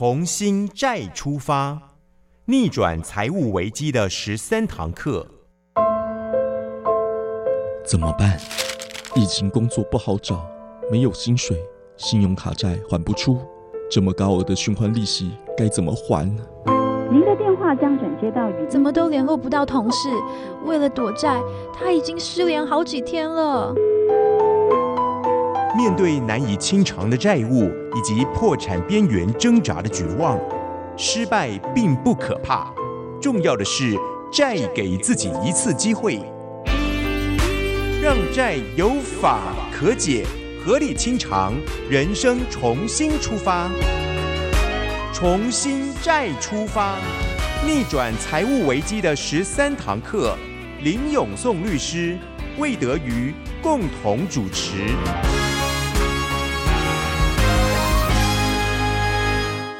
从新债出发，逆转财务危机的13堂课。怎么办？疫情工作不好找，没有薪水，信用卡债还不出，这么高额的循环利息该怎么还？您的电话将转接到语音。怎么都联络不到同事？为了躲债，他已经失联好几天了。面对难以清偿的债务以及破产边缘挣扎的绝望，失败并不可怕，重要的是债给自己一次机会，让债有法可解，合理清偿，人生重新出发。重新债出发，逆转财务危机的13堂课，林永颂律师、魏德瑜共同主持。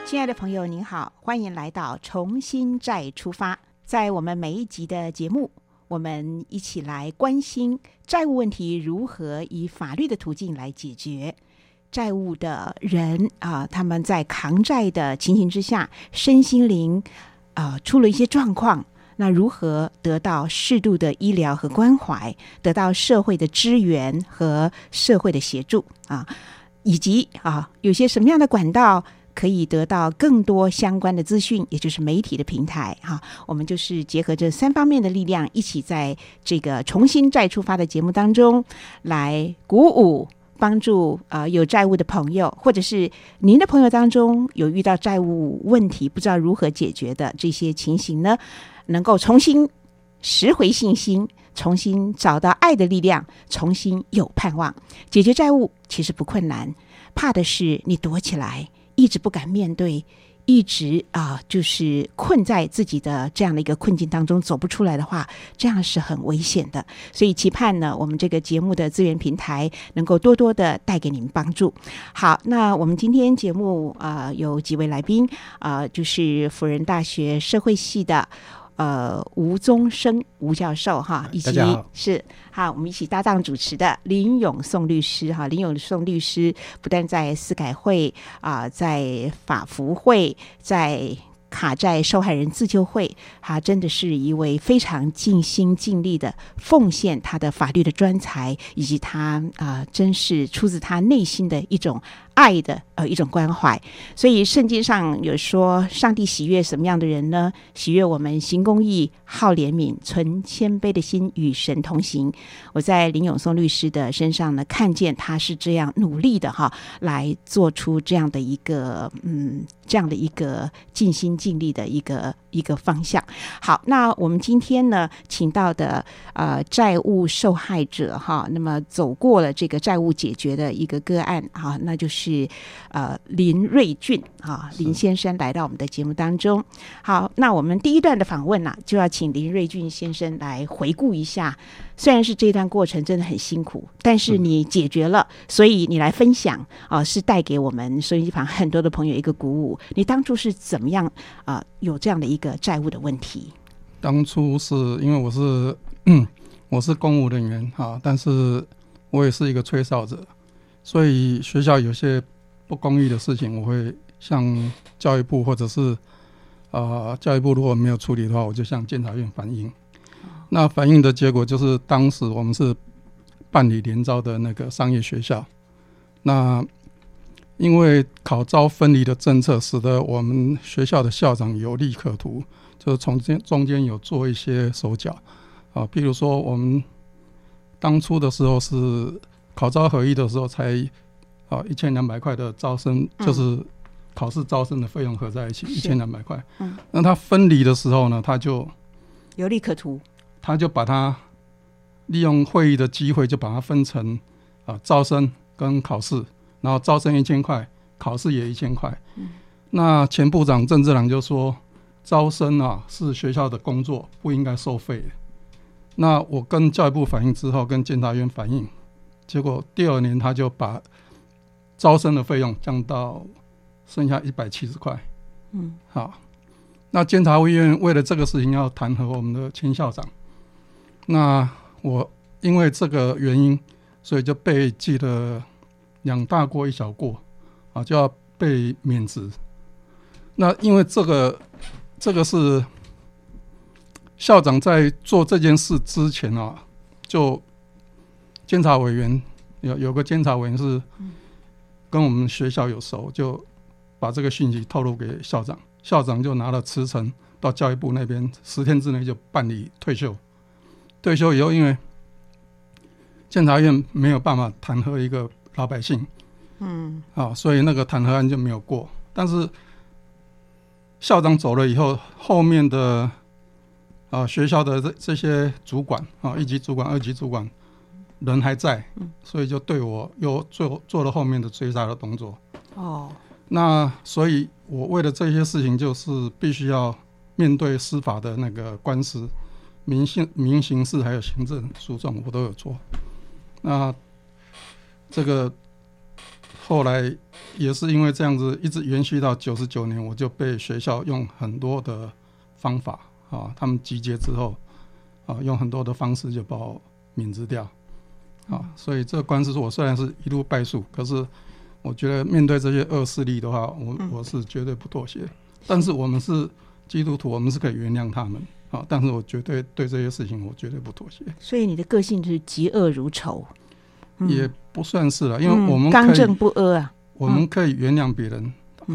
亲爱的朋友您好，欢迎来到重新债出发。在我们每一集的节目，我们一起来关心债务问题如何以法律的途径来解决，债务的人他们在扛债的情形之下，身心灵出了一些状况，那如何得到适度的医疗和关怀，得到社会的支援和社会的协助以及有些什么样的管道可以得到更多相关的资讯，也就是媒体的平台我们就是结合这3方面的力量，一起在这个重新债出发的节目当中来鼓舞帮助有债务的朋友，或者是您的朋友当中有遇到债务问题不知道如何解决的这些情形呢，能够重新拾回信心，重新找到爱的力量，重新有盼望。解决债务其实不困难，怕的是你躲起来一直不敢面对，一直就是困在自己的这样的一个困境当中走不出来的话，这样是很危险的。所以期盼呢，我们这个节目的资源平台能够多多的带给您帮助。好，那我们今天节目有几位来宾就是辅仁大学社会系的吴宗生吴教授以及是我们一起搭档主持的林永颂律师林永颂律师不但在司改会在法扶会，在卡债受害人自救会，他真的是一位非常尽心尽力的奉献他的法律的专才，以及他真是出自他内心的一种爱的一种关怀。所以圣经上有说，上帝喜悦什么样的人呢？喜悦我们行公义、好怜悯、存谦卑的心，与神同行。我在林永颂律师的身上呢，看见他是这样努力的来做出这样的一个尽心尽力的一个方向。好，那我们今天呢请到的债务受害者那么走过了这个债务解决的一个个案那就是林瑞俊林先生来到我们的节目当中。好，那我们第一段的访问就要请林瑞俊先生来回顾一下，虽然是这段过程真的很辛苦，但是你解决了所以你来分享是带给我们收音机旁很多的朋友一个鼓舞。你当初是怎么样有这样的一个债务的问题？当初是因为我是公务人员但是我也是一个吹哨者，所以学校有些不公义的事情，我会向教育部，或者是教育部如果没有处理的话，我就向监察院反映。那反映的结果就是当时我们是办理联招的那个商业学校，那因为考招分离的政策，使得我们学校的校长有利可图，就是从中间有做一些手脚譬如说我们当初的时候是考招合一的时候才1200块的招生，就是考试招生的费用合在一起1200块。那他分离的时候呢，他就有利可图，他就把它利用会议的机会，就把它分成招生跟考试，然后招生1000块，考试也1000块。那前部长郑志朗就说，招生是学校的工作，不应该收费的。那我跟教育部反映之后，跟监察院反映，结果第2年他就把招生的费用降到剩下170块。好，那监察院为了这个事情要弹劾我们的前校长，那我因为这个原因，所以就被记了2大过1小过就要被免职。那因为这个是校长在做这件事之前啊，就监察委员有个监察委员是跟我们学校有熟，就把这个讯息透露给校长，校长就拿了辞呈到教育部那边，10天之内就办理退休。退休以后，因为监察院没有办法弹劾一个老百姓，所以那个弹劾案就没有过。但是校长走了以后，后面的学校的 这些主管1级主管2级主管人还在，所以就对我又 做了后面的追杀的动作。那所以我为了这些事情，就是必须要面对司法的那个官司，民刑事还有行政诉讼我都有做。那这个后来也是因为这样子一直延续到99年，我就被学校用很多的方法他们集结之后用很多的方式就把我免职掉所以这个官司我虽然是一路败诉，可是我觉得面对这些恶势力的话， 我是绝对不妥协。但是我们是基督徒，我们是可以原谅他们但是我绝对对这些事情我绝对不妥协。所以你的个性就是嫉恶如仇？也不算是了，因为我们刚正不阿我们可以原谅别人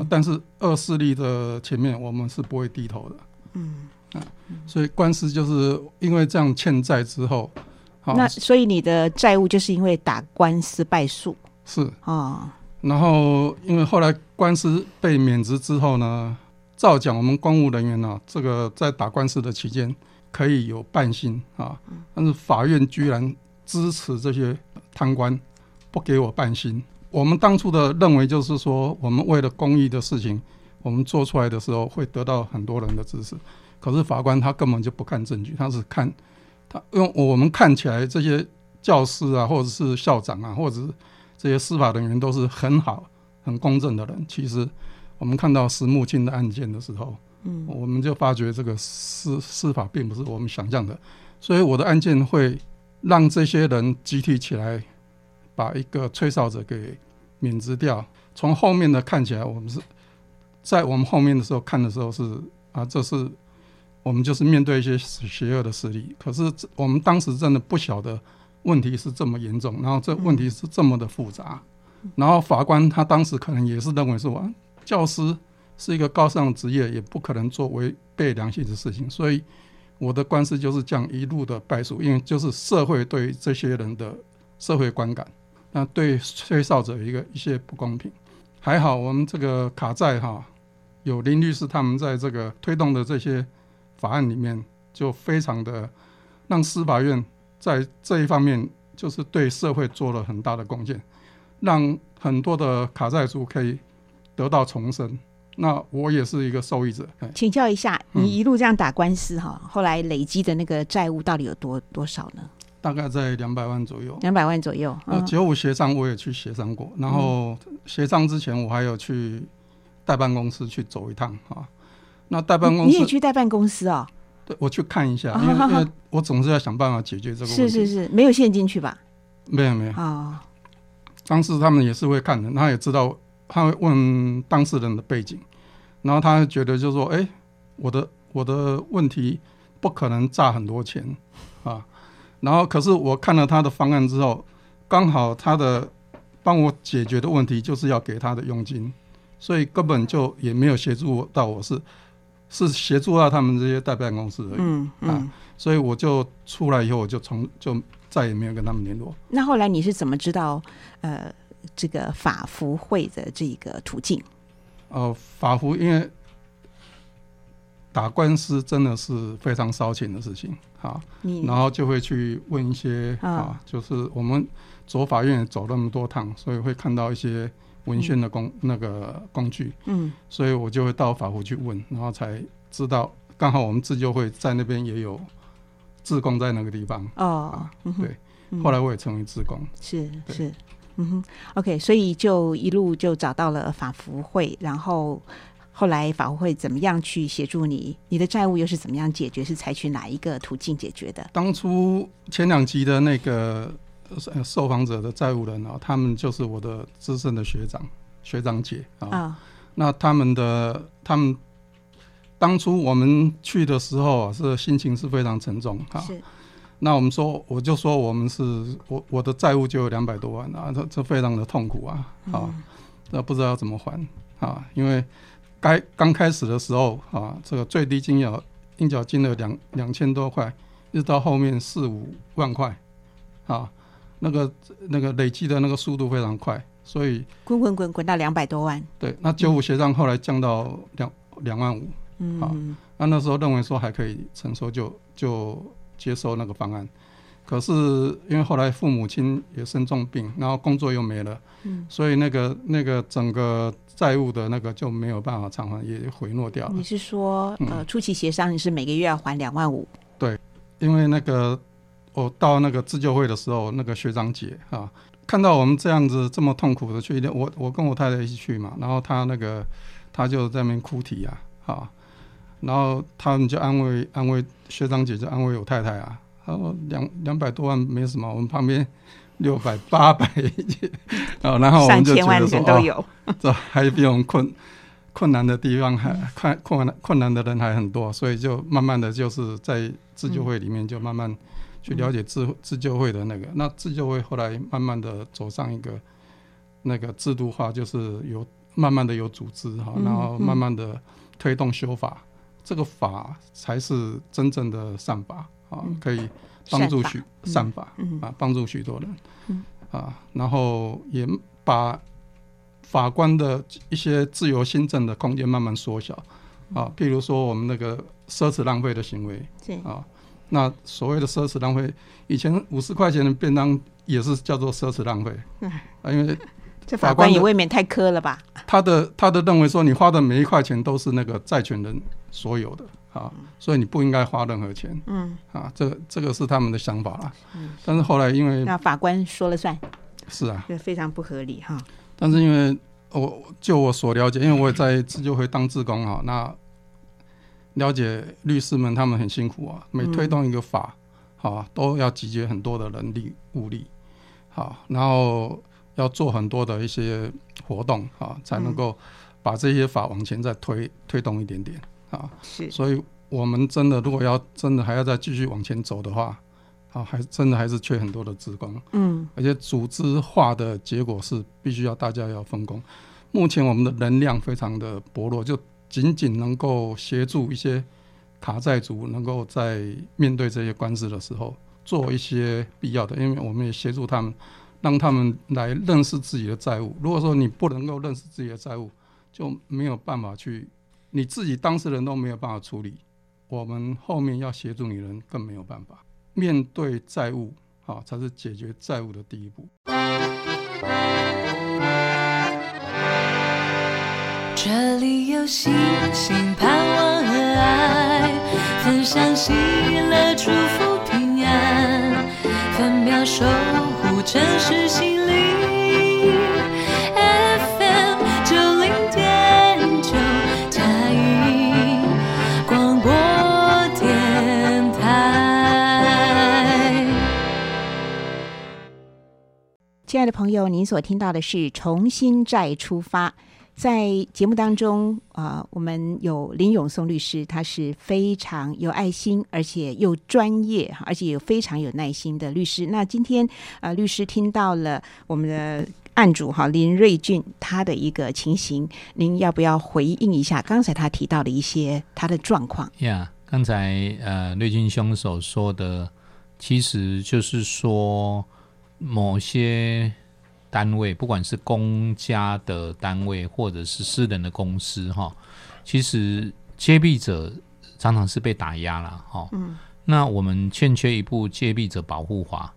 但是恶势力的前面我们是不会低头的所以官司就是因为这样欠债之后那所以你的债务就是因为打官司败诉是然后因为后来官司被免职之后呢，照讲我们公务人员这个在打官司的期间可以有半薪但是法院居然支持这些贪官不给我半薪。我们当初的认为就是说，我们为了公益的事情我们做出来的时候会得到很多人的支持，可是法官他根本就不看证据，他是看他用我们看起来这些教师啊或者是校长啊或者是这些司法人员都是很好很公正的人，其实我们看到石木清的案件的时候我们就发觉这个 司法并不是我们想象的。所以我的案件会让这些人集体起来把一个吹哨者给免职掉。从后面的看起来，我们是在我们后面的时候看的时候是这是我们就是面对一些邪恶的势力，可是我们当时真的不晓得问题是这么严重，然后这问题是这么的复杂然后法官他当时可能也是认为说教师是一个高尚的职业，也不可能做违背良心的事情。所以我的官司就是这样一路的败诉，因为就是社会对这些人的社会观感，那对吹哨者有一些不公平。还好我们这个卡债有林律师他们在这个推动的这些法案里面，就非常的让司法院在这一方面就是对社会做了很大的贡献，让很多的卡债族可以得到重生。那我也是一个受益者。请教一下，你一路这样打官司后来累积的那个债务到底有多少呢？大概在200万左右。200万左右95协商我也去协商过，然后协商之前我还有去代办公司去走一趟那代办公司你也去代办公司对，我去看一下因为我总是要想办法解决这个问题。是没有陷进去吧？没有当时他们也是会看的，他也知道，他会问当事人的背景，然后他觉得就是说我的问题不可能诈很多钱然后可是我看了他的方案之后，刚好他的帮我解决的问题就是要给他的佣金，所以根本就也没有协助到我，是协助到他们这些代办公司而已所以我就出来以后我就再也没有跟他们联络。那后来你是怎么知道这个法扶会的这个途径？法扶因为打官司真的是非常烧钱的事情然后就会去问一些就是我们走法院走那么多趟，所以会看到一些文宣的那个工具所以我就会到法扶去问，然后才知道刚好我们自救会在那边也有志工在那个地方对后来我也成为志工是OK， 所以就一路就找到了法扶会，然后后来法扶会怎么样去协助你？你的债务又是怎么样解决？是采取哪一个途径解决的？当初前2集的那个受访者的债务人他们就是我的资深的学长姐那他们当初我们去的时候是心情是非常沉重啊。是。那我们说，我就说我们是我的债务就有200多万啊，这非常的痛苦啊，啊，这不知道要怎么还啊，因为刚开始的时候啊，这个最低应缴金额2000多块，一直到后面4-5万块啊，那个累积的那个速度非常快，所以滚到200多万。对，那95协商后来降到2万5，啊，那时候认为说还可以承受，就接受那个方案。可是因为后来父母亲也生重病，然后工作又没了，所以那个整个债务的那个就没有办法偿还，也回落掉了。你是说初期协商你是每个月要还2万5？对，因为那个我到那个自救会的时候，那个学长姐啊，看到我们这样子这么痛苦的去，我跟我太太一起去嘛，然后他就在那边哭啼啊，啊，然后他们就安慰学长姐，就安慰我太太啊，他说200多万没什么，我们旁边600、800，然后我们就觉得说哦，这还比我们困难的地方还困难的人还很多，所以就慢慢的就是在自救会里面就慢慢去了解自救会的那个，那自救会后来慢慢的走上一个那个制度化，就是有慢慢的有组织哈，然后慢慢的推动修法，这个法才是真正的善法啊，可以帮助善法啊，帮助许多人啊，然后也把法官的一些自由心证的空间慢慢缩小啊，譬如说我们那个奢侈浪费的行为啊，那所谓的奢侈浪费，以前50块钱的便当也是叫做奢侈浪费啊，因为这法官也未免太苛了吧？他的认为说，你花的每一块钱都是那个债权人所有的啊，所以你不应该花任何钱。嗯，啊，这个是他们的想法啦。嗯，但是后来因为那法官说了算，是啊，这非常不合理哈。但是因为我所了解，因为我也在自救会当志工哈，那了解律师们他们很辛苦啊，每推动一个法啊，都要集结很多的人力物力，好，然后要做很多的一些活动啊，才能够把这些法往前再推动一点点啊。是，所以我们真的如果要真的还要再继续往前走的话啊，还是缺很多的志工。嗯，而且组织化的结果是必须要大家要分工。目前我们的能量非常的薄弱，就仅仅能够协助一些卡债族能够在面对这些官司的时候做一些必要的，因为我们也协助他们。让他们来认识自己的债务。如果说你不能够认识自己的债务，就没有办法去，你自己当事人都没有办法处理，我们后面要协助你的人更没有办法。面对债务，啊，才是解决债务的第一步。这里有星星盼望和爱，分享喜乐祝福平安，分秒守护城市心灵 FM 90.9 嘉义广播电台。亲爱的朋友，您所听到的是重新再出发。在节目当中我们有林永松律师，他是非常有爱心而且又专业而且有非常有耐心的律师。那今天律师听到了我们的案主林瑞俊他的一个情形，您要不要回应一下刚才他提到的一些他的状况？刚才瑞俊兄所说的，其实就是说某些单位，不管是公家的单位或者是私人的公司，其实揭弊者常常是被打压了，那我们欠缺一部揭弊者保护法，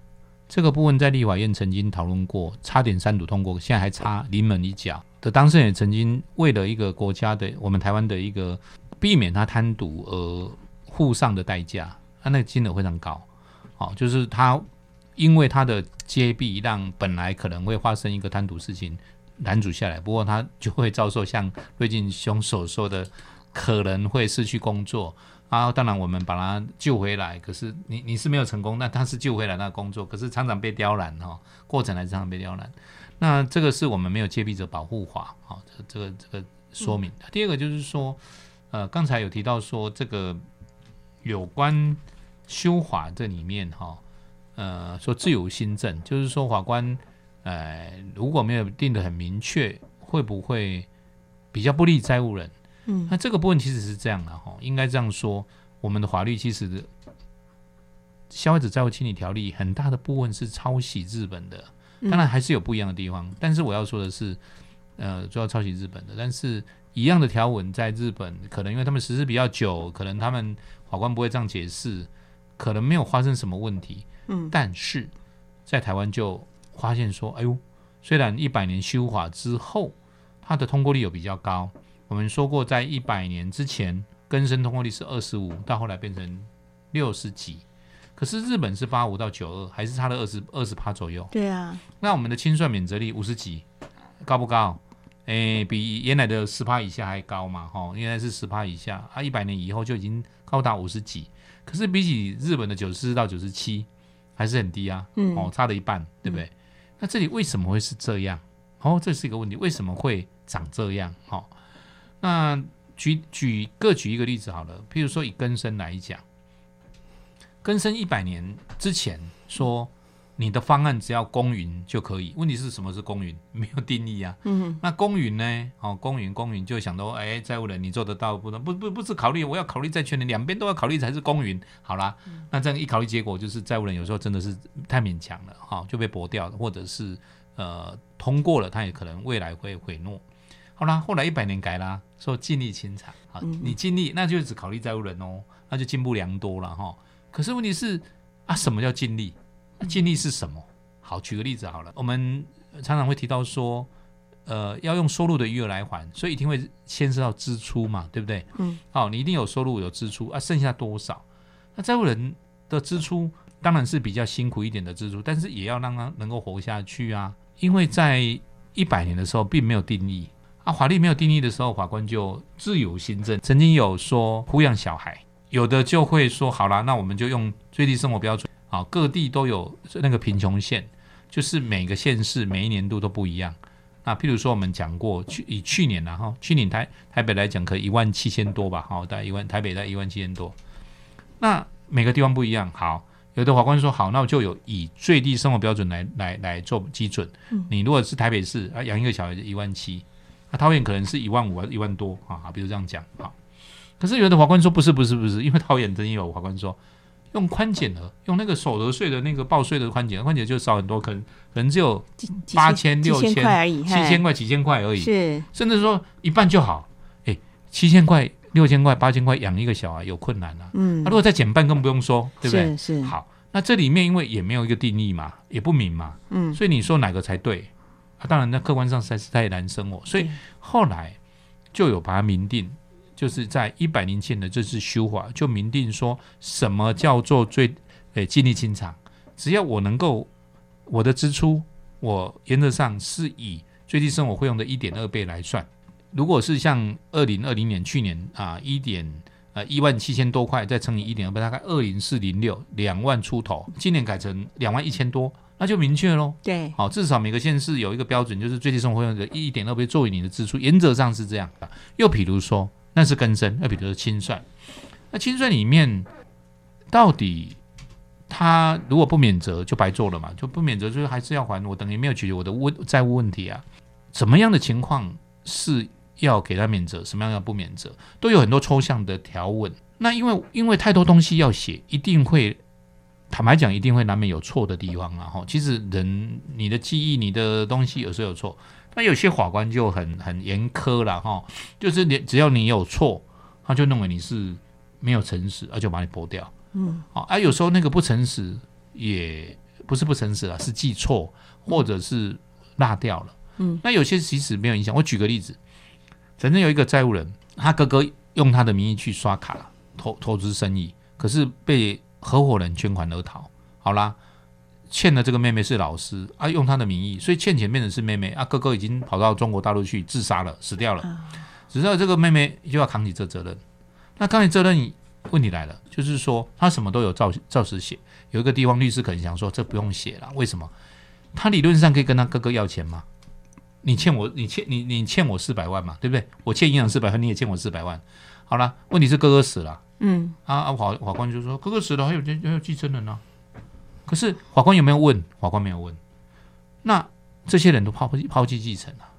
这个部分在立法院曾经讨论过，差点三读通过，现在还差临门一脚的。当事人也曾经为了一个国家的，我们台湾的一个避免他贪渎而付上的代价，那个金额非常高，就是他因为他的揭弊，让本来可能会发生一个贪渎事情拦阻下来，不过他就会遭受像瑞俊兄所说的，可能会失去工作啊。当然我们把他救回来，可是 你是没有成功，那他是救回来那工作，可是常常被刁难，过程还是常常被刁难。那这个是我们没有揭弊者保护法，这个说明。第二个就是说刚才有提到说这个有关修法这里面说自由新政，就是说法官如果没有定得很明确，会不会比较不利债务人？那这个部分其实是这样的应该这样说，我们的法律其实消费者债务清理条例很大的部分是抄袭日本的，当然还是有不一样的地方，但是我要说的是主要抄袭日本的，但是一样的条文在日本可能因为他们实施比较久，可能他们法官不会这样解释，可能没有发生什么问题，但是在台湾就发现说哎呦，虽然100年修法之后它的通过率有比较高，我们说过在100年之前更生通过率是25%，到后来变成60几，可是日本是85%到92%，还是差了 20% 左右。对啊，那我们的清算免责率50几，高不高？比原来的 10% 以下还高嘛，原来是 10% 以下啊，100年以后就已经高达50几，可是比起日本的94到97还是很低啊，差了一半，对不对？那这里为什么会是这样？这是一个问题，为什么会长这样？那各举一个例子好了，譬如说以更生来讲，更生100年之前说你的方案只要公允就可以，问题是什么是公允？没有定义啊。那公允呢？公允就想到，债务人你做得到不是考虑，我要考虑债权人，两边都要考虑才是公允。好啦，那这样一考虑，结果就是债务人有时候真的是太勉强了，就被驳掉了，或者是通过了，他也可能未来会悔诺。好啦，后来100年改啦，说尽力清偿。你尽力，那就只考虑债务人哦，那就进步良多了哈。可是问题是啊，什么叫尽力？尽力是什么？好，举个例子好了，我们常常会提到说要用收入的余额来还，所以一定会牵涉到支出嘛，对不对？你一定有收入有支出啊，剩下多少？那债务人的支出当然是比较辛苦一点的支出，但是也要让他能够活下去啊，因为在100年的时候并没有定义啊，法律没有定义的时候，法官就自由新政。曾经有说抚养小孩，有的就会说好啦，那我们就用最低生活标准。好，各地都有那个贫穷线，就是每个县市每一年度都不一样。那譬如说我们讲过，以去年去年台北来讲，可能17000多吧，大概台北在17000多。那每个地方不一样。好，有的法官说好，那我就有以最低生活标准来做基准。你如果是台北市啊，养一个小孩就17000，那桃园可能是1500010000多啊，比如这样讲。好，可是有的法官说不是，因为桃园真的有法官说。用宽减额，用那个所得税的那个报税的宽减额，宽减就少很多，可能只有8000、6000、7000块而已，是甚至说一半就好。7000块、6000块、8000块养一个小孩有困难啊。如果再减半更不用说，对不对？是。好，那这里面因为也没有一个定义嘛，也不明嘛，所以你说哪个才对？当然，那客观上实在是太难生活，所以后来就有把它明定。就是在107年的这次修法就明定说什么叫做尽力清偿，只要我能够我的支出我原则上是以最低生活费用的 1.2 倍来算，如果是像2020年去年17000多块再乘以 1.2 倍，大概204062万出头，今年改成21000多，那就明确咯。对，好，至少每个县市有一个标准，就是最低生活费用的 1.2 倍作为你的支出，原则上是这样的。又比如说那是更生，比如说清算，那清算里面到底他如果不免责就白做了嘛，就不免责就是还是要还，我等于没有解决我的债务问题啊。什么样的情况是要给他免责，什么样要不免责，都有很多抽象的条文。那因为太多东西要写，一定会坦白讲，一定会难免有错的地方啊。其实人你的记忆你的东西有时候有错。那有些法官就很严苛了哈，就是只要你有错，他就认为你是没有诚实，就把你驳掉。有时候那个不诚实也不是不诚实了，是记错或者是落掉了。那有些其实没有影响。我举个例子，反正有一个债务人，他哥哥用他的名义去刷卡投资生意，可是被合伙人卷款而逃。好啦。欠了这个妹妹是老师啊，用她的名义，所以欠钱变成是妹妹啊。哥哥已经跑到中国大陆去自杀了，死掉了，只知道这个妹妹就要扛起这责任。那扛起责任，问题来了，就是说他什么都有照实写。有一个地方律师可能想说，这不用写了，为什么？他理论上可以跟他哥哥要钱吗？你欠我400万嘛，对不对？我欠银行400万，你也欠我400万好了，问题是哥哥死了，嗯啊，法官就说哥哥死了，还有继承人呢、啊。可是法官有没有问？法官没有问。那这些人都抛弃继承了、啊，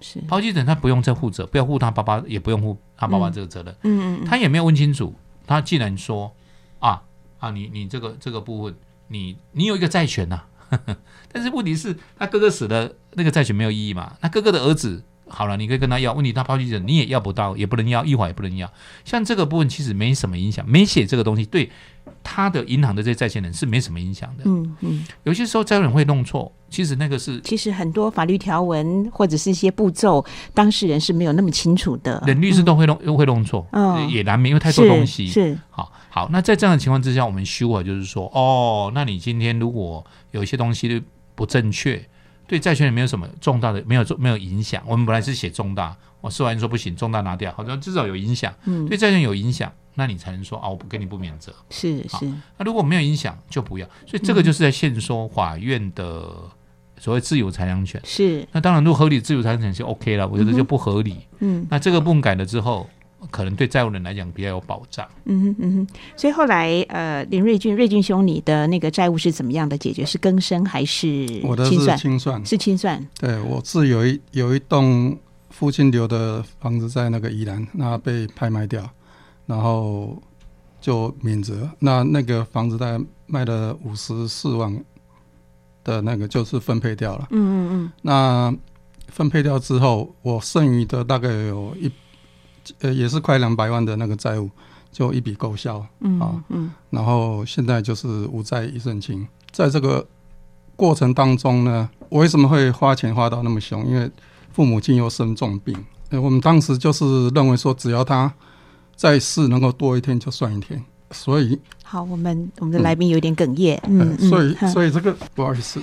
是抛弃继承，他不用再负责，不要负他爸爸，也不用负他爸爸这个责任。嗯嗯，他也没有问清楚。他既然说啊，你这个部分，你有一个债权呐、啊。但是问题是，他哥哥死了，那个债权没有意义嘛？他哥哥的儿子，好了，你可以跟他要。问题他抛弃人，你也要不到，也不能要，一会也不能要。像这个部分其实没什么影响，没写这个东西，对他的银行的这些债权人是没什么影响的。嗯嗯，有些时候债权人会弄错，其实那个是，其实很多法律条文或者是一些步骤，当事人是没有那么清楚的。人律师都会弄错，嗯、也难免，因为太多东西是好，那在这样的情况之下，我们修啊，就是说，哦，那你今天如果有一些东西不正确，对债权人没有什么重大的，没有影响。我们本来是写重大，我司法院说不行，重大拿掉，好像至少有影响，嗯、对债权人有影响，那你才能说啊，我不给你不免责。是。那如果没有影响，就不要。所以这个就是在限缩法院的所谓自由裁量权。是。那当然，如果合理自由裁量权就 OK 了，我觉得就不合理。嗯。那这个部分改了之后，可能对债务人来讲比较有保障。嗯哼嗯哼，所以后来林瑞俊兄，你的那个债务是怎么样的解决？是更生还是清算？我的是清算，是清算。对，我是有一栋父亲留的房子在那个宜兰，那被拍卖掉，然后就免责。那个房子大概卖了54万的那个，就是分配掉了。嗯嗯嗯。那分配掉之后，我剩余的大概有也是快200万的那个债务，就一笔勾销。然后现在就是无债一身轻。在这个过程当中呢，我为什么会花钱花到那么凶？因为父母亲又生重病，我们当时就是认为说，只要他在世能够多一天就算一天。所以好，我们的来宾有点哽咽。所以这个不好意思。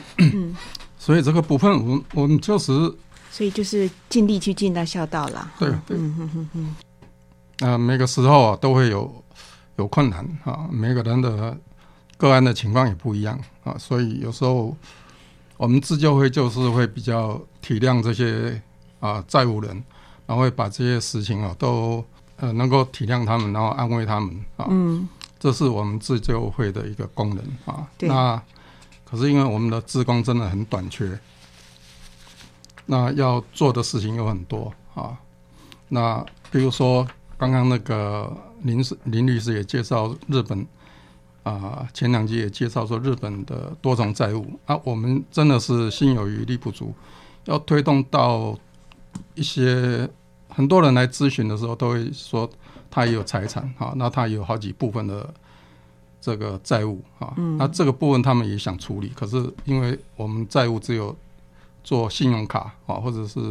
所以这个部分我们就是。所以就是尽力去尽到孝道了。对，每个时候啊都会有困难啊，每个人的个案的情况也不一样啊，所以有时候我们自救会就是会比较体谅这些债务人，然后会把这些事情啊都能够体谅他们，然后安慰他们啊。嗯，这是我们自救会的一个功能啊。那可是因为我们的志工真的很短缺。那要做的事情有很多啊，那比如说刚刚那个林律师也介绍日本啊，前两集也介绍说日本的多重债务啊，我们真的是心有余力不足，要推动到一些很多人来咨询的时候都会说他也有财产啊，那他也有好几部分的这个债务啊，那这个部分他们也想处理，可是因为我们债务只有做信用卡啊，或者是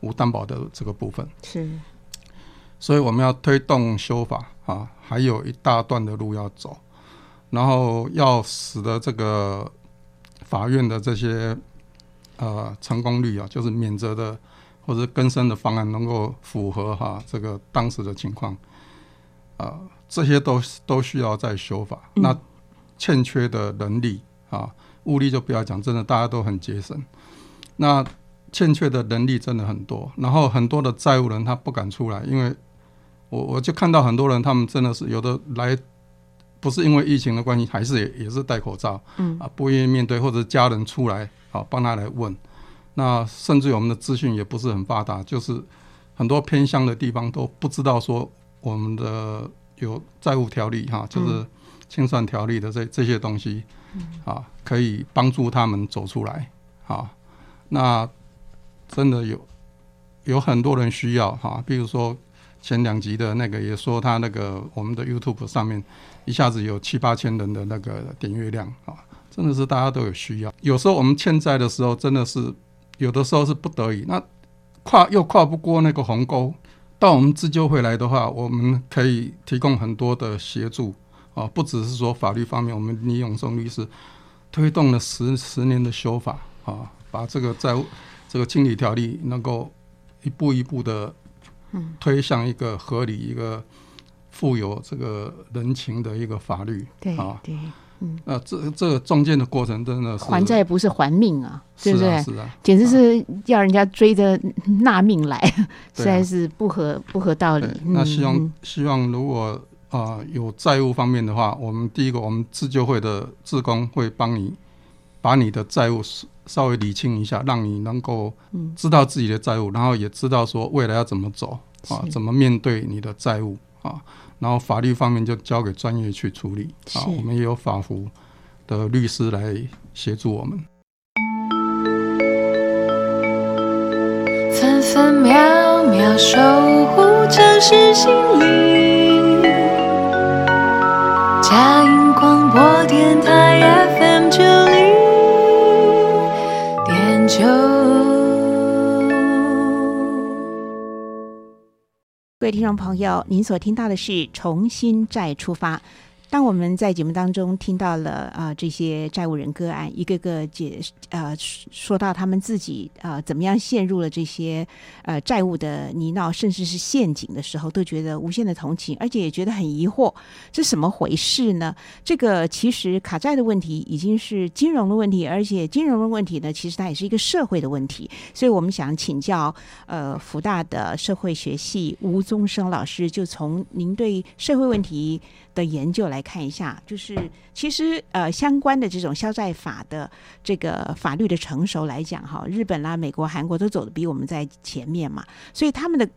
无担保的这个部分，是，所以我们要推动修法啊，还有一大段的路要走，然后要使得这个法院的这些成功率啊，就是免责的或者更生的方案能够符合这个当时的情况啊，这些都需要再修法。那欠缺的人力啊，物力就不要讲，真的大家都很节省。那欠缺的能力真的很多，然后很多的债务人他不敢出来，因为我就看到很多人，他们真的是有的来不是因为疫情的关系，还是也是戴口罩，不愿意面对，或者家人出来帮他来问。那甚至我们的资讯也不是很发达，就是很多偏乡的地方都不知道说我们的有债务条例就是清算条例的这些东西可以帮助他们走出来那真的有很多人需要比如说前两集的那个也说他那个我们的 YouTube 上面一下子有7,000-8,000人的那个点阅量真的是大家都有需要。有时候我们欠债的时候真的是有的时候是不得已，那跨不过那个鸿沟，到我们自救会来的话，我们可以提供很多的协助不只是说法律方面，我们李永松律师推动了10年的修法把这个债务这个清理条例能够一步一步的推向一个合理一个富有这个人情的一个法律。对，这个撞见的过程真的是还债不是还命啊，对不对？是啊，简直是要人家追着纳命来，实在是不合道理。那希望如果有债务方面的话，我们第一个，我们自救会的志工会帮你把你的债务稍微理清一下，让你能够知道自己的债务，然后也知道说未来要怎么走啊，怎么面对你的债务啊。然后法律方面就交给专业去处理啊，我们也有法服的律师来协助我们。分分秒秒守护城市心灵，佳音广播电台 FM90.9。各位听众朋友，您所听到的是从新债出发。当我们在节目当中听到了这些债务人个案一个个说到他们自己怎么样陷入了这些债务的泥淖，甚至是陷阱的时候，都觉得无限的同情，而且也觉得很疑惑，这什么回事呢？这个其实卡债的问题已经是金融的问题，而且金融的问题呢，其实它也是一个社会的问题。所以我们想请教福大的社会学系吴宗生老师，就从您对社会问题的研究来看一下，就是其实相关的这种消债法的这个法律的成熟来讲哈，日本啦、美国、韩国都走得比我们在前面嘛，所以他们的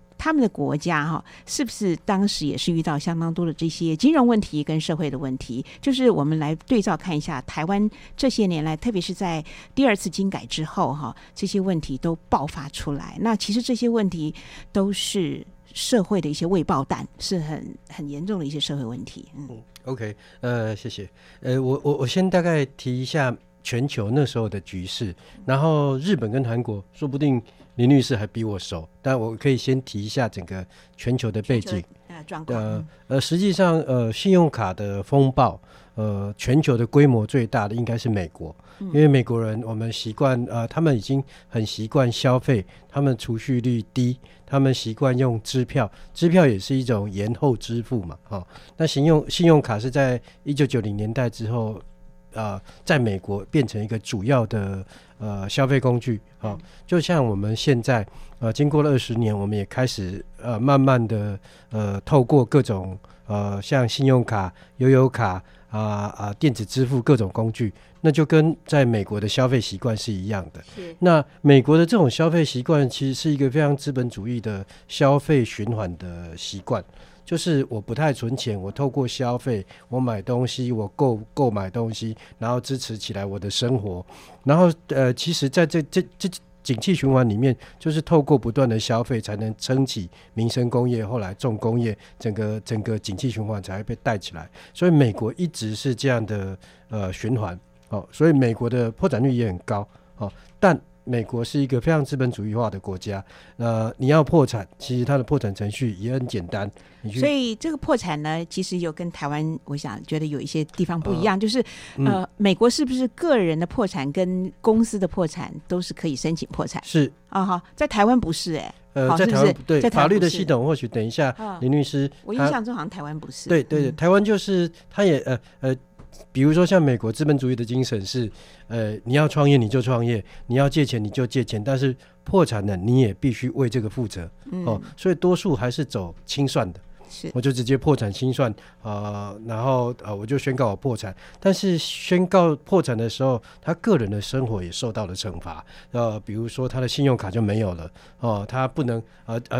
国家哈，是不是当时也是遇到相当多的这些金融问题跟社会的问题？就是我们来对照看一下台湾这些年来，特别是在第二次金改之后哈，这些问题都爆发出来。那其实这些问题都是社会的一些未爆弹，是很严重的一些社会问题。OK， 谢谢。我先大概提一下全球那时候的局势，然后日本跟韩国，说不定林律师还比我熟，但我可以先提一下整个全球的背景状况。实际上信用卡的风暴，全球的规模最大的应该是美国，因为美国人我们习惯他们已经很习惯消费，他们储蓄率低，他们习惯用支票也是一种延后支付嘛，那信用卡是在1990年代之后在美国变成一个主要的消费工具，就像我们现在经过了20年，我们也开始慢慢的透过各种像信用卡、悠游卡电子支付各种工具，那就跟在美国的消费习惯是一样的。那美国的这种消费习惯其实是一个非常资本主义的消费循环的习惯，就是我不太存钱，我透过消费，我买东西，我购买东西，然后支持起来我的生活。然后其实在这景气循环里面，就是透过不断的消费才能撑起民生工业，后来重工业，整个景气循环才会被带起来。所以美国一直是这样的循环，所以美国的破产率也很高，但美国是一个非常资本主义化的国家，你要破产，其实它的破产程序也很简单。所以这个破产呢，其实有跟台湾，我想觉得有一些地方不一样，就是美国是不是个人的破产跟公司的破产都是可以申请破产？是啊，哈，在台湾不是在台湾是不是对法律的系统，或许等一下林律师，我印象中好像台湾不是。对，台湾就是他也比如说像美国资本主义的精神是你要创业你就创业，你要借钱你就借钱，但是破产了你也必须为这个负责，所以多数还是走清算的，我就直接破产清算，然后我就宣告我破产。但是宣告破产的时候，他个人的生活也受到了惩罚，比如说他的信用卡就没有了，他不能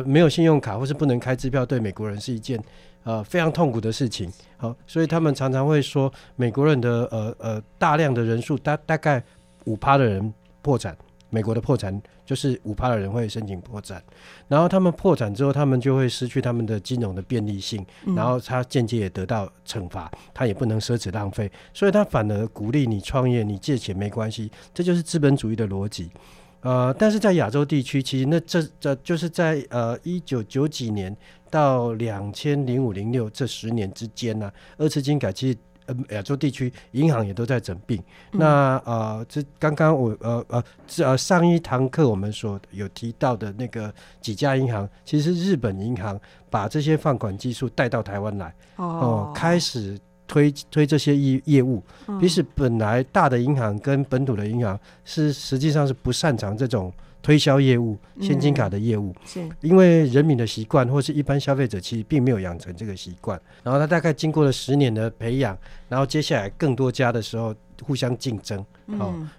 没有信用卡或是不能开支票，对美国人是一件非常痛苦的事情。所以他们常常会说美国人的大量的人数，大概 5% 的人破产，美国的破产就是 5% 的人会申请破产，然后他们破产之后，他们就会失去他们的金融的便利性，然后他间接也得到惩罚，他也不能奢侈浪费，所以他反而鼓励你创业，你借钱没关系，这就是资本主义的逻辑。但是在亚洲地区，其实这就是在1990年到2005-06这10年之间呢，二次金改其实亚洲地区银行也都在整并。那这刚刚我上一堂课我们所有提到的那个几家银行，其实日本银行把这些放款技术带到台湾来，开始推这些业务，其实本来大的银行跟本土的银行是实际上是不擅长这种推销业务、现金卡的业务，是因为人民的习惯或是一般消费者其实并没有养成这个习惯，然后他大概经过了10年的培养，然后接下来更多家的时候互相竞争，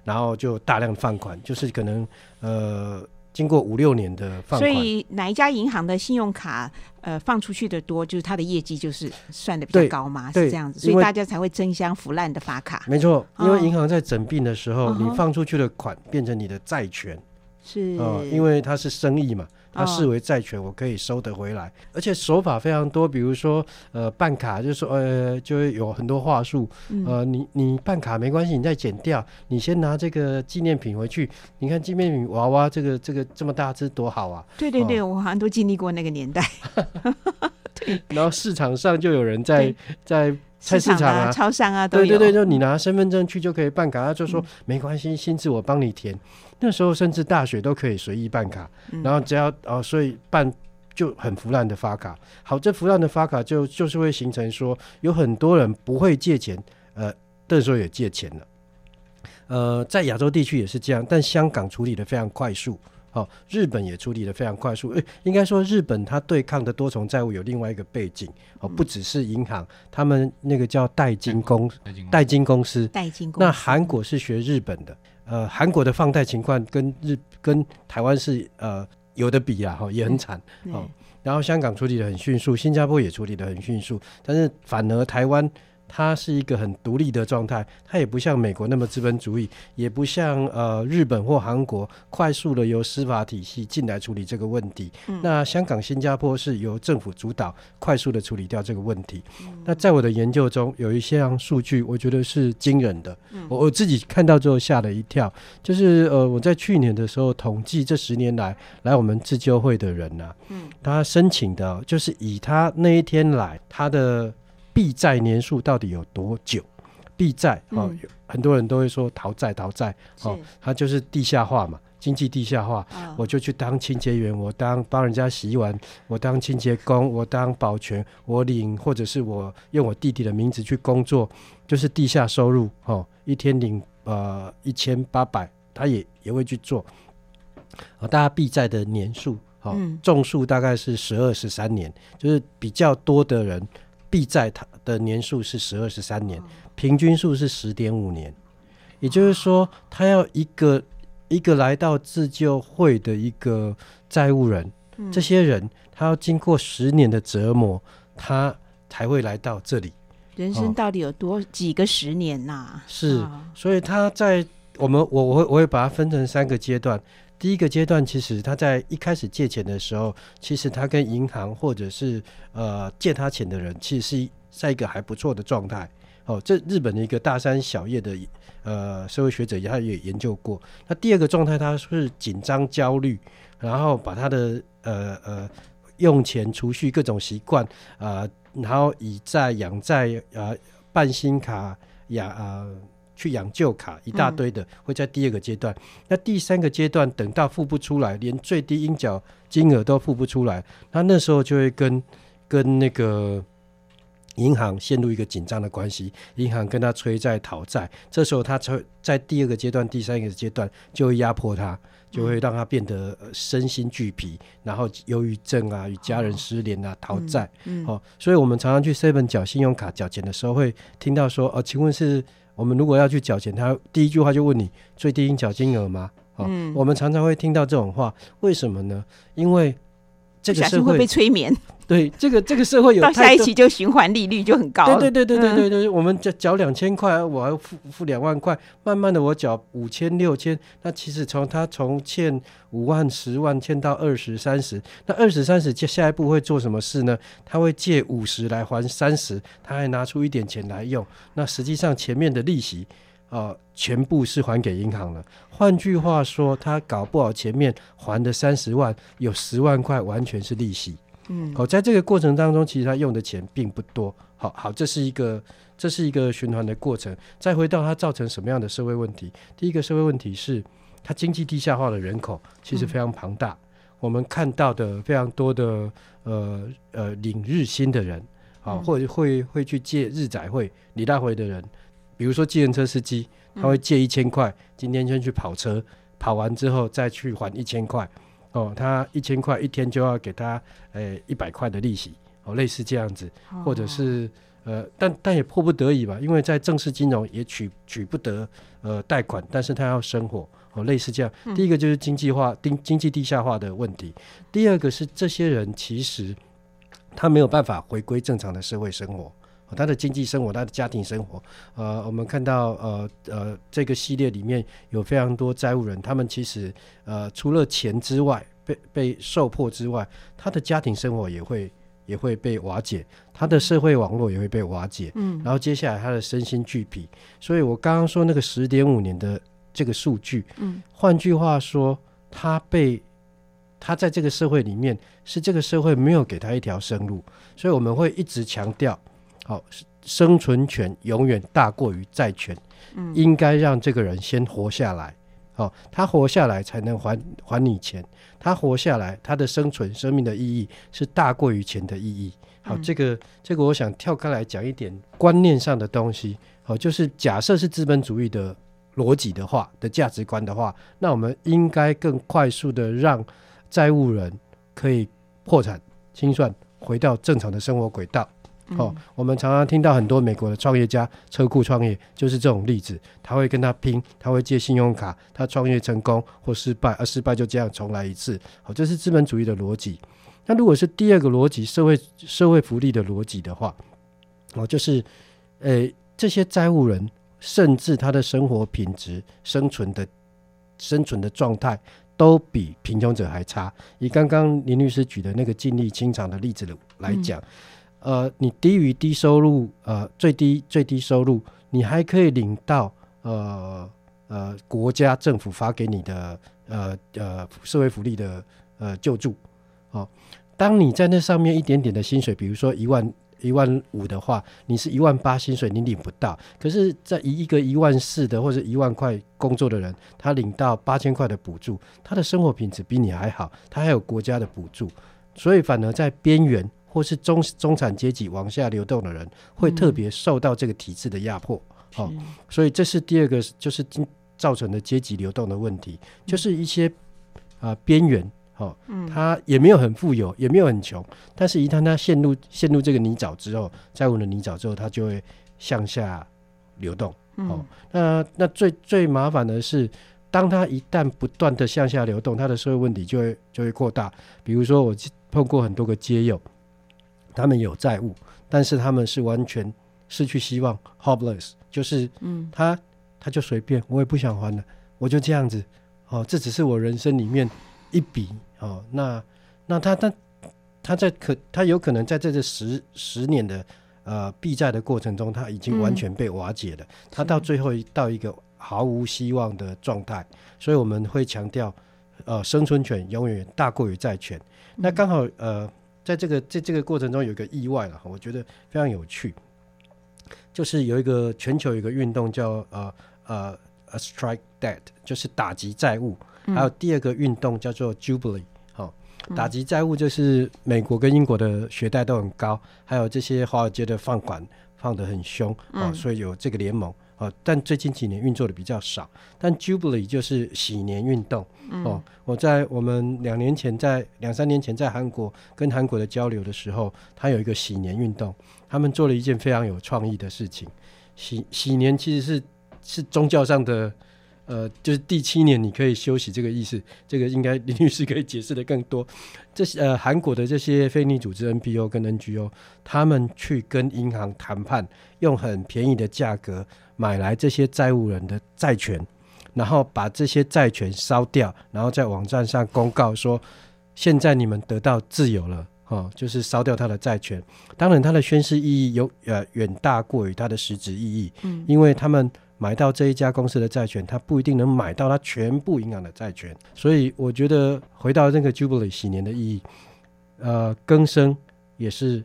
然后就大量放款，就是可能经过5-6年的放款，所以哪一家银行的信用卡放出去的多，就是它的业绩就是算的比较高嘛，是这样子，所以大家才会争相腐烂的发卡。没错，因为银行在整并的时候，你放出去的款变成你的债权，是因为它是生意嘛，它视为债权，我可以收得回来。而且手法非常多，比如说办卡就是说就会有很多话术，你办卡没关系，你再剪掉，你先拿这个纪念品回去，你看纪念品娃娃这个这么大只多好啊。对对对，我好像都经历过那个年代。然后市场上就有人在菜市场啊、超商啊都有，对对对，就你拿身份证去就可以办卡，他就说没关系，薪资我帮你填。那时候甚至大学都可以随意办卡，然后只要所以办就很腐烂的发卡。好，这腐烂的发卡就是会形成说有很多人不会借钱，那时候也借钱了，在亚洲地区也是这样，但香港处理的非常快速。日本也处理得非常快速，应该说日本它对抗的多重债务有另外一个背景，不只是银行，他们那个叫代金公司。那韩国是学日本的，韩国的放贷情况跟台湾是有的比啊，也很惨，然后香港处理得很迅速，新加坡也处理得很迅速，但是反而台湾它是一个很独立的状态，它也不像美国那么资本主义，也不像日本或韩国快速的由司法体系进来处理这个问题，那香港新加坡是由政府主导快速的处理掉这个问题，那在我的研究中有一些数据我觉得是惊人的，我自己看到之后吓了一跳，就是我在去年的时候统计这10年来我们自救会的人啊，他申请的就是以他那一天来他的避债年数到底有多久？避债很多人都会说逃债，它就是地下化嘛，经济地下化，我就去当清洁员，我当帮人家洗碗，我当清洁工，我当保全，我领或者是我用我弟弟的名字去工作，就是地下收入，一天领1800，他也会去做，大家避债的年数总数大概是12-13年，就是比较多的人避债的年数是12-13年，平均数是10.5年，也就是说他要一个一个来到自救会的一个债务人，这些人他要经过10年的折磨他才会来到这里，人生到底有几个10年啊，是，所以他在我会把它分成3个阶段。第一个阶段，其实他在一开始借钱的时候，其实他跟银行或者是借他钱的人，其实是在一个还不错的状态。这日本的一个大山小叶的社会学者他也研究过。那第二个状态，他是紧张焦虑，然后把他的用钱储蓄各种习惯，然后以债养债，办新卡去养旧卡一大堆的，会在第二个阶段。那第3个阶段等到付不出来，连最低应缴金额都付不出来，他那时候就会跟那个银行陷入一个紧张的关系，银行跟他催债讨债，这时候他在第二个阶段第3个阶段就会压迫他，就会让他变得身心俱疲，然后忧郁症啊，与家人失联啊，讨债，所以我们常常去 7-Eleven 缴信用卡缴钱的时候会听到说请问是我们如果要去缴钱，他第一句话就问你最低应缴金额吗？我们常常会听到这种话，为什么呢？因为这个社会会被催眠，对，这个社会有太多到下一期就循环利率就很高了，对对对对对对，我们缴2000块，我还付2万块，慢慢的我缴5000、6000，那其实从欠5万、10万欠到20、30，那20、30下一步会做什么事呢？他会借50来还30，他还拿出一点钱来用，那实际上前面的利息全部是还给银行了。换句话说，他搞不好前面还的30万有10万块完全是利息，在这个过程当中其实他用的钱并不多。好，这是一个循环的过程。再回到他造成什么样的社会问题，第一个社会问题是他经济地下化的人口其实非常庞大，我们看到的非常多的领日薪的人，啊，或者会去借日载会理大会的人，比如说计程车司机，他会借1000块、今天先去跑车，跑完之后再去还1000块，哦，他1000块一天就要给他100块的利息，哦，类似这样子，或者是但也迫不得已吧，因为在正式金融也取不得贷款，但是他要生活，哦，类似这样。第一个就是经济地下化的问题，第二个是这些人其实他没有办法回归正常的社会生活，哦，他的经济生活，他的家庭生活，我们看到这个系列里面有非常多债务人，他们其实除了钱之外被受迫之外，他的家庭生活也会被瓦解，他的社会网络也会被瓦解，然后接下来他的身心俱疲。所以我刚刚说那个 10.5 年的这个数据，换句话说他在这个社会里面是这个社会没有给他一条生路。所以我们会一直强调，好，生存权永远大过于债权，应该让这个人先活下来，好，他活下来才能还你钱，他活下来他的生存生命的意义是大过于钱的意义。好，这个我想跳开来讲一点观念上的东西。好，就是假设是资本主义的逻辑的话的价值观的话，那我们应该更快速的让债务人可以破产清算，回到正常的生活轨道，哦，我们常常听到很多美国的创业家车库创业就是这种例子，他会跟他拼，他会借信用卡，他创业成功或失败，而失败就这样重来一次，哦，这是资本主义的逻辑。那如果是第二个逻辑，社会福利的逻辑的话，哦，就是这些债务人甚至他的生活品质、生存的状态都比贫穷者还差。以刚刚林律师举的那个净利清偿的例子来讲，你低于低收入，最低收入，你还可以领到国家政府发给你的社会福利的救助，哦。当你在那上面一点点的薪水，比如说1万5的话，你是1万8薪水你领不到，可是在一个1万4的或者1万块工作的人，他领到8000块的补助，他的生活品质比你还好，他还有国家的补助。所以反而在边缘或是中产阶级往下流动的人会特别受到这个体制的压迫，哦，所以这是第二个，就是造成的阶级流动的问题，就是一些边缘，哦，他也没有很富有，也没有很穷，但是一旦他陷入这个泥沼之后，债务的泥沼之后，他就会向下流动，哦，那最麻烦的是，当他一旦不断的向下流动，他的社会问题就会扩大。比如说我碰过很多个街友，他们有债务，但是他们是完全失去希望 ，hopeless， 就是他就随便，我也不想还了，我就这样子，哦，这只是我人生里面一笔，哦，那他有可能在这10年的避债的过程中，他已经完全被瓦解了，他到最后到一个毫无希望的状态。所以我们会强调，生存权永远大过于债权。那刚好在这个过程中有一个意外了，我觉得非常有趣，就是有一个全球有一个运动叫strike debt， 就是打击债务，还有第二个运动叫做 Jubilee，哦，打击债务就是美国跟英国的学贷都很高，还有这些华尔街的放款放得很凶，哦，所以有这个联盟，哦，但最近几年运作的比较少。但 Jubilee 就是喜年运动，哦，我们2-3年前在韩国跟韩国的交流的时候，他有一个喜年运动，他们做了一件非常有创意的事情。喜年其实是宗教上的就是第7年你可以休息这个意思，这个应该林律师可以解释的更多。韩国的这些非利组织 NPO 跟 NGO， 他们去跟银行谈判，用很便宜的价格买来这些债务人的债权，然后把这些债权烧掉，然后在网站上公告说现在你们得到自由了，哦，就是烧掉他的债权。当然他的宣示意义远大过于他的实质意义，因为他们买到这一家公司的债权，他不一定能买到他全部银行的债权。所以我觉得回到那个 Jubilee 喜年的意义，更生也是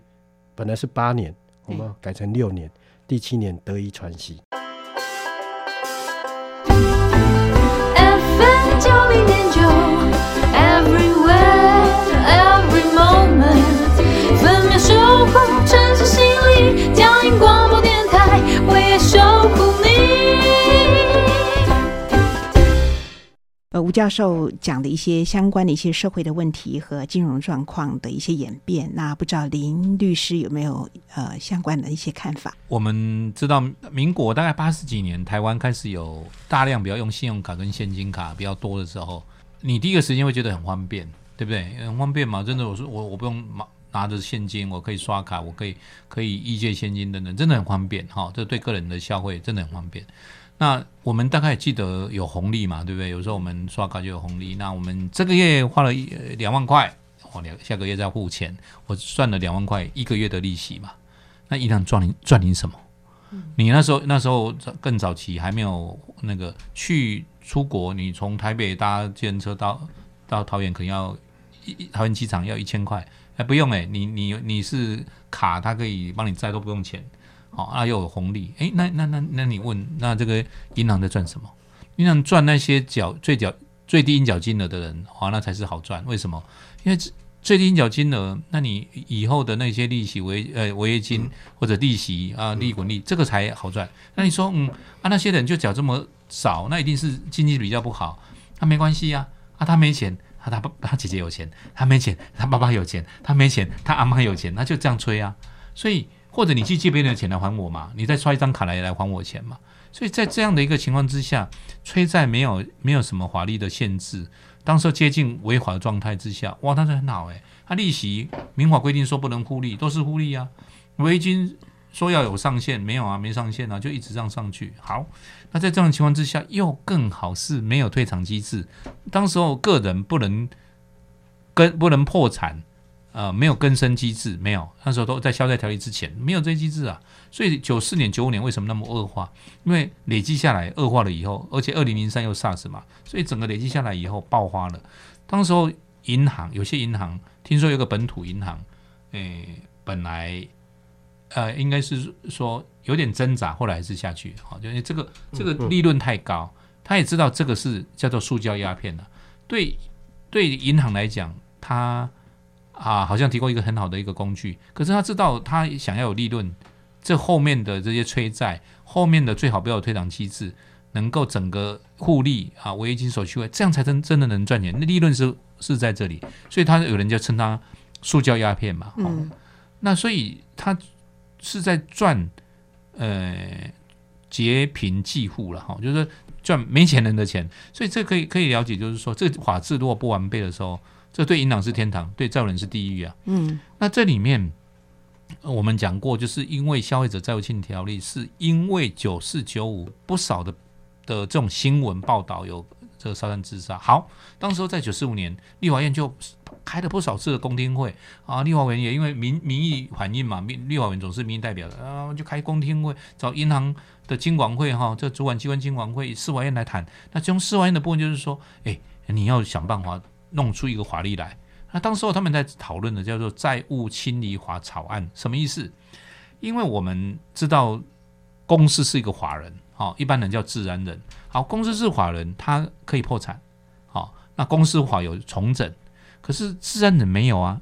本来是8年，我们改成6年，第7年得以喘息。FM 90.9 Everywhere Every moment， 分秒守护城市。教授讲的一些相关的一些社会的问题和金融状况的一些演变，那不知道林律师有没有相关的一些看法？我们知道民国大概80几年，台湾开始有大量比较用信用卡跟现金卡比较多的时候，你第一个时间会觉得很方便，对不对？很方便嘛，真的，我不用拿着现金，我可以刷卡，我可以预借现金等等，真的很方便哈、哦。这对个人的消费真的很方便。那我们大概记得有红利嘛，对不对？有时候我们刷卡就有红利。那我们这个月花了2万块，下个月再付钱，我算了2万块一个月的利息嘛。那银行赚你什么？你那时候更早期还没有那个去出国，你从台北搭计程车到桃园，可能要桃园机场要1000块。哎，不用你是卡，它可以帮你载都不用钱。哦，那又有红利，哎，那你问，那这个银行在赚什么？银行赚那些最低应缴金额的人，哇，那才是好赚。为什么？因为最低应缴金额，那你以后的那些利息违约金或者利息啊、利滚利，这个才好赚。那你说，那些人就缴这么少，那一定是经济比较不好。那没关系呀、啊，他没钱。他姐姐有钱，他没钱；他爸爸有钱，他没钱；他阿妈有钱，他就这样吹啊。所以，或者你去借别人的钱来还我嘛，你再刷一张卡来还我钱嘛。所以在这样的一个情况之下，催债没有什么法律的限制，当时接近违法的状态之下，哇，那是很好哎、欸。他利息民法规定说不能互利，都是互利啊。违约金说要有上限，没有啊，没上限啊，就一直这样上去。好，那在这种情况之下，又更好是没有退场机制。当时候个人不能破产，没有更生机制，没有。那时候都在消债条例之前没有这些机制啊。所以94年、95年为什么那么恶化？因为累积下来恶化了以后，而且2003又 SARS 嘛，所以整个累积下来以后爆发了。当时候银行有些银行，听说有个本土银行，本来。应该是说有点挣扎，后来还是下去。好、哦，就因为这个利润太高，他也知道这个是叫做塑胶鸦片了、啊。对，银行来讲，他好像提供一个很好的一个工具，可是他知道他想要有利润，这后面的这些催债，后面的最好不要有退场机制，能够整个互利啊，违约金手续费，这样才真的能赚钱。那利润是在这里，所以他有人就称他塑胶鸦片嘛。哦、那所以他。是在赚劫贫济富了哈，就是赚没钱人的钱，所以这可以了解，就是说这法制如果不完备的时候，这对银行是天堂，对债务人是地狱啊。嗯，那这里面我们讲过，就是因为消费者债务侵条例，是因为94、95不少的这种新闻报道有这个烧炭自杀。好，当时候在95年，立法院就。开了不少次的公听会啊，立法委员也因为民意反映嘛，立法委员总是民意代表的啊，就开公听会，找银行的金管会哈，这主管机关金管会、司法院来谈。那其中司法院的部分就是说，你要想办法弄出一个法律来。那当时候他们在讨论的叫做《债务清理法草案》，什么意思？因为我们知道公司是一个法人，好，一般人叫自然人。好，公司是法人，他可以破产。好，那公司法有重整。可是自然人没有啊，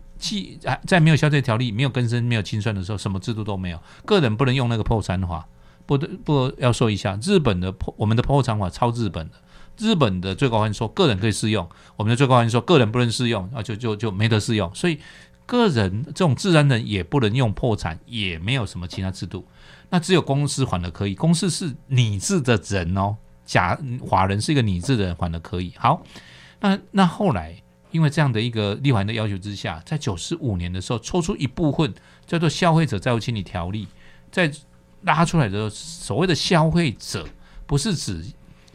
在没有消债条例、没有更生、没有清算的时候，什么制度都没有，个人不能用那个破产法。不要说一下，日本的我们的破产法超日本的，日本的最高法院说个人可以适用，我们的最高法院说个人不能适用，就没得适用。所以个人这种自然人也不能用破产，也没有什么其他制度。那只有公司反而可以，公司是拟制的人哦，法人是一个拟制的人，反而可以。好，那后来。因为这样的一个立法院的要求之下，在95年的时候抽出一部分叫做《消费者债务清理条例》，在拉出来的时候，所谓的消费者不是指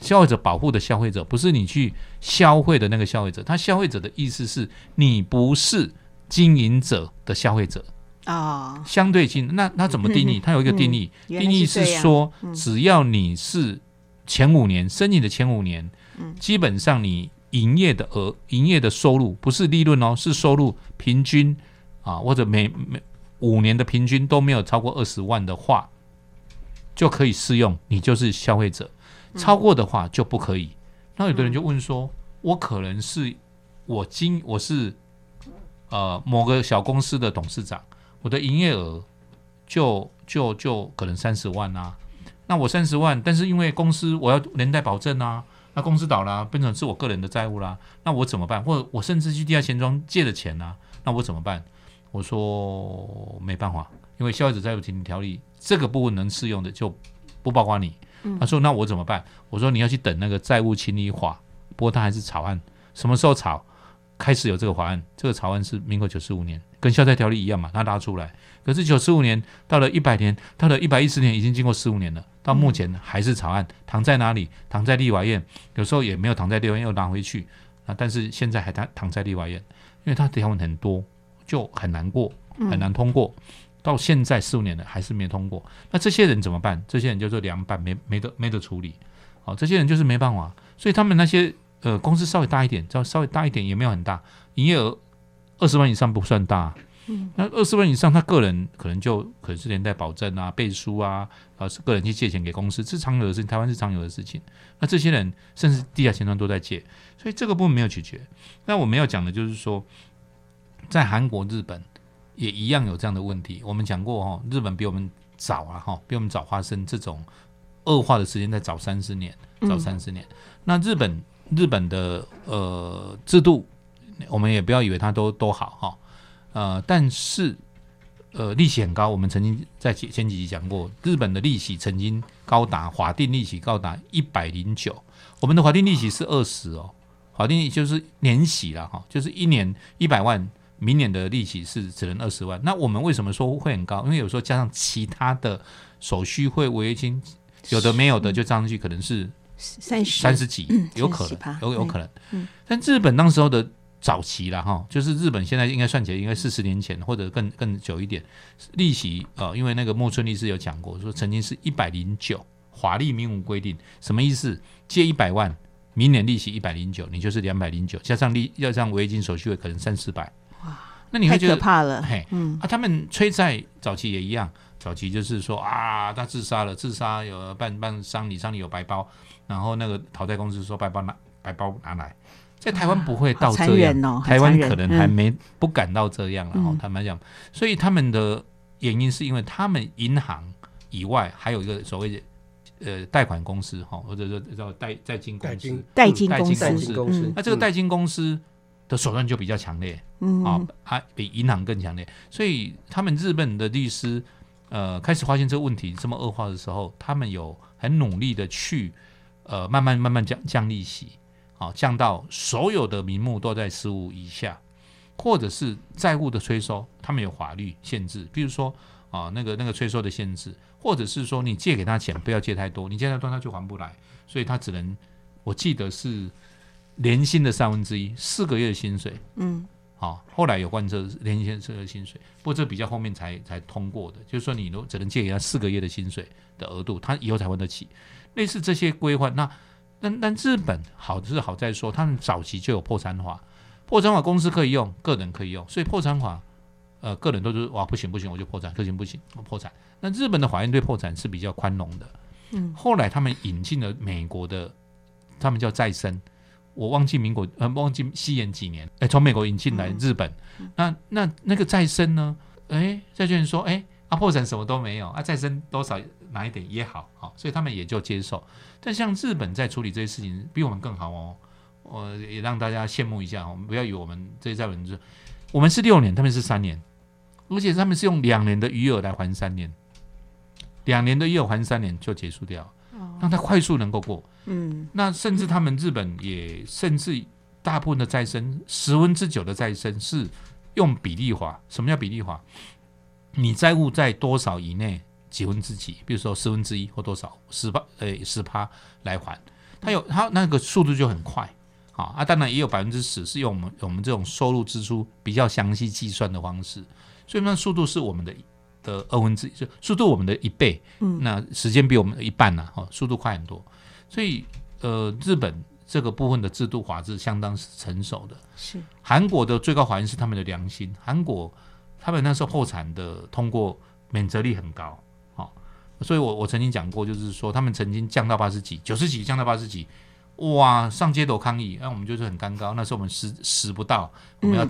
消费者保护的消费者，不是你去消费的那个消费者，他消费者的意思是你不是经营者的消费者啊、哦。相对性，那怎么定义？它有一个定义，定义是说，只要你是前5年申请的前5年，基本上你。营业的收入不是利润哦，是收入平均啊，或者每5年的平均都没有超过20万的话，就可以适用，你就是消费者。超过的话就不可以。那有的人就问说，我可能是我是某个小公司的董事长，我的营业额就可能30万啊，那我30万，但是因为公司我要连带保证啊。那公司倒了，变成是我个人的债务啦，那我怎么办？或者我甚至去地下钱庄借了钱啦，那我怎么办？我说没办法，因为消费者债务停止条例这个部分能适用的就不包括你。他说那我怎么办？我说你要去等那个债务清理法，不过他还是草案，什么时候草开始有这个法案？这个草案是民国95年，跟消债条例一样嘛，他拉出来。可是95年到了100年，到了110年，已经经过15年了，到目前还是草案，躺在哪里？躺在立法院，有时候也没有躺在立法院，又拿回去啊。但是现在还躺在立法院，因为他条文很多，就很难过，很难通过。到现在15年了，还是没通过。那这些人怎么办？这些人就是凉拌，没得处理。好，这些人就是没办法，所以他们那些。公司稍微大一点，稍微大一点也没有很大，营业额20万以上不算大、啊。那20万以上，他个人可能是连带保证啊、背书啊，是个人去借钱给公司，是常有的事情，台湾是常有的事情。那这些人甚至地下钱庄都在借，所以这个部分没有解决。那我们要讲的就是说，在韩国、日本也一样有这样的问题。我们讲过、哦、日本比我们早啊，比我们早发生这种恶化的时间，在早30年，那日本的制度，我们也不要以为它都好、但是利息很高。我们曾经在前几集讲过，日本的利息曾经高达法定利息高达109，我们的法定利息是20哦，法定利息就是年息啦、哦、就是一年100万，明年的利息是只能20万。那我们为什么说会很高？因为有时候加上其他的手续费、违约金，有的没有的就加上去，可能是30几，有可能，有可能。但日本当时候的早期啦，就是日本现在应该算起来应该40年前或者更久一点，利息因为那个木村律师有讲过，说曾经是109，法律明文规定什么意思？借100万，明年利息109，你就是209，加上违约金手续费可能300-400。哇，那你会觉得太可怕了。他们催债早期也一样，早期就是说啊，他自杀了，自杀有办丧礼，丧礼有白包。然后那个讨债公司说白包拿来，在台湾不会到这样，台湾可能还没不敢到这样了。坦白讲，所以他们的原因是因为他们银行以外还有一个所谓的贷款公司，或者说叫代金公司。那这个代金公司的手段就比较强烈，比银行更强烈。所以他们日本的律师开始发现这个问题这么恶化的时候，他们有很努力的去。慢慢 降利息、降到所有的名目都在15以下，或者是债务的催收，他们有法律限制，比如说、那个催收的限制，或者是说你借给他钱不要借太多，你借太多他就还不来，所以他只能，我记得是年薪的1/3，4个月的薪水。后来有贯彻年薪的薪水，不过这比较后面 才通过的，就是说你只能借给他4个月的薪水的额度，他以后才还得起。类似这些规划，但日本好是好在说，他们早期就有破产法，破产法公司可以用，个人可以用，所以破产法，个人都是哇不行，我就破产，不行我破产。那日本的法院对破产是比较宽容的，后来他们引进了美国的，他们叫再生，我忘记西元几年，从美国引进来日本，那个再生呢，债券人说，破产什么都没有啊，再生多少哪一点也好、所以他们也就接受。但像日本在处理这些事情比我们更好哦，也让大家羡慕一下。我们不要以为我们这些债务，我们是6年，他们是3年，而且他们是用2年的余额来还3年，2年的余额还3年就结束掉，让他快速能够过。那甚至他们日本也甚至大部分的再生，9%的再生是用比例法。什么叫比例法？你债务在多少以内几分之几，比如说1/10或多少 10% 来还，他那个速度就很快。当然也有 10% 是用我们这种收入支出比较详细计算的方式，所以那速度是我们的1/2，速度我们的1倍，那时间比我们的1半啊，速度快很多。所以日本这个部分的制度法制相当成熟的。是韩国的最高法院是他们的良心，韩国他们那时候破产的通过免责率很高，所以我曾经讲过，就是说他们曾经降到80几、90几，降到80几，哇，上街头抗议，我们就是很尴尬。那时候我们时不到，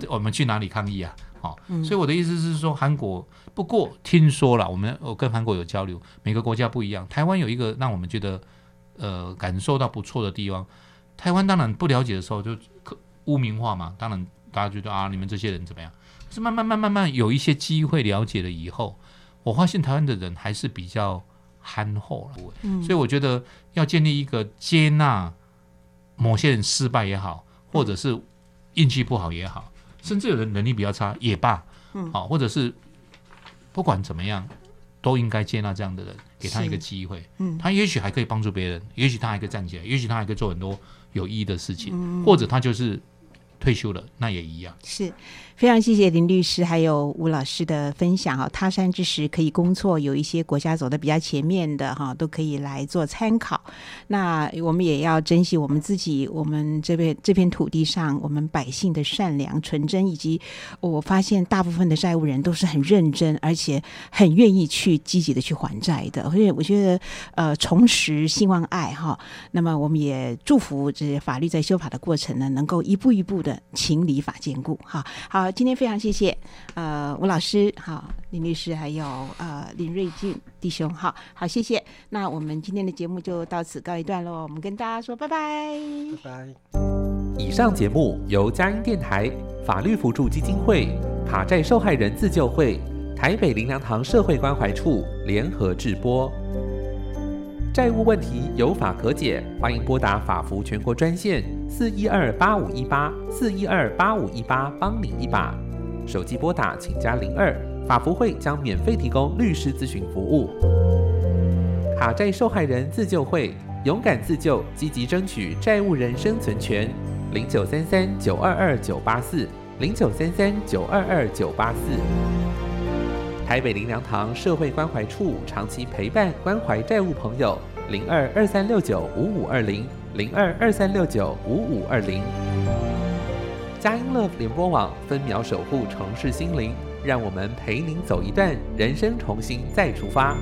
我们去哪里抗议啊？所以我的意思是说，韩国不过听说了，我跟韩国有交流，每个国家不一样。台湾有一个让我们觉得感受到不错的地方，台湾当然不了解的时候就污名化嘛，当然大家觉得啊，你们这些人怎么样？可是慢慢有一些机会了解了以后，我发现台湾的人还是比较憨厚了，所以我觉得要建立一个接纳某些人失败也好，或者是运气不好也好，甚至有人能力比较差也罢，或者是不管怎么样都应该接纳这样的人，给他一个机会，他也许还可以帮助别人，也许他还可以站起来，也许他还可以做很多有意义的事情，或者他就是退休了，那也一样。是，非常谢谢林律师还有吴老师的分享哈。他山之石可以攻错，有一些国家走的比较前面的哈，都可以来做参考。那我们也要珍惜我们自己，我们这片土地上，我们百姓的善良、纯真，以及我发现大部分的债务人都是很认真，而且很愿意去积极的去还债的。所以我觉得，重拾兴旺爱哈。那么我们也祝福这法律在修法的过程呢，能够一步一步的。情理法兼顾哈。好，今天非常谢谢吴老师好，林律师还有林瑞俊弟兄哈。好，谢谢。那我们今天的节目就到此告一段落，我们跟大家说拜拜。拜拜。以上节目由佳音电台法律扶助基金会、卡债受害人自救会、台北灵粮堂社会关怀处联合制播。债务问题有法可解，欢迎拨打法扶全国专线41285184128518帮您一把。手机拨打请加02，法扶会将免费提供律师咨询服务。卡债受害人自救会，勇敢自救，积极争取债务人生存权。09339229840933922984。台北灵粮堂社会关怀处长期陪伴关怀债务朋友，02236955200223695520。佳音乐联播网分秒守护城市心灵，让我们陪您走一段人生，重新再出发。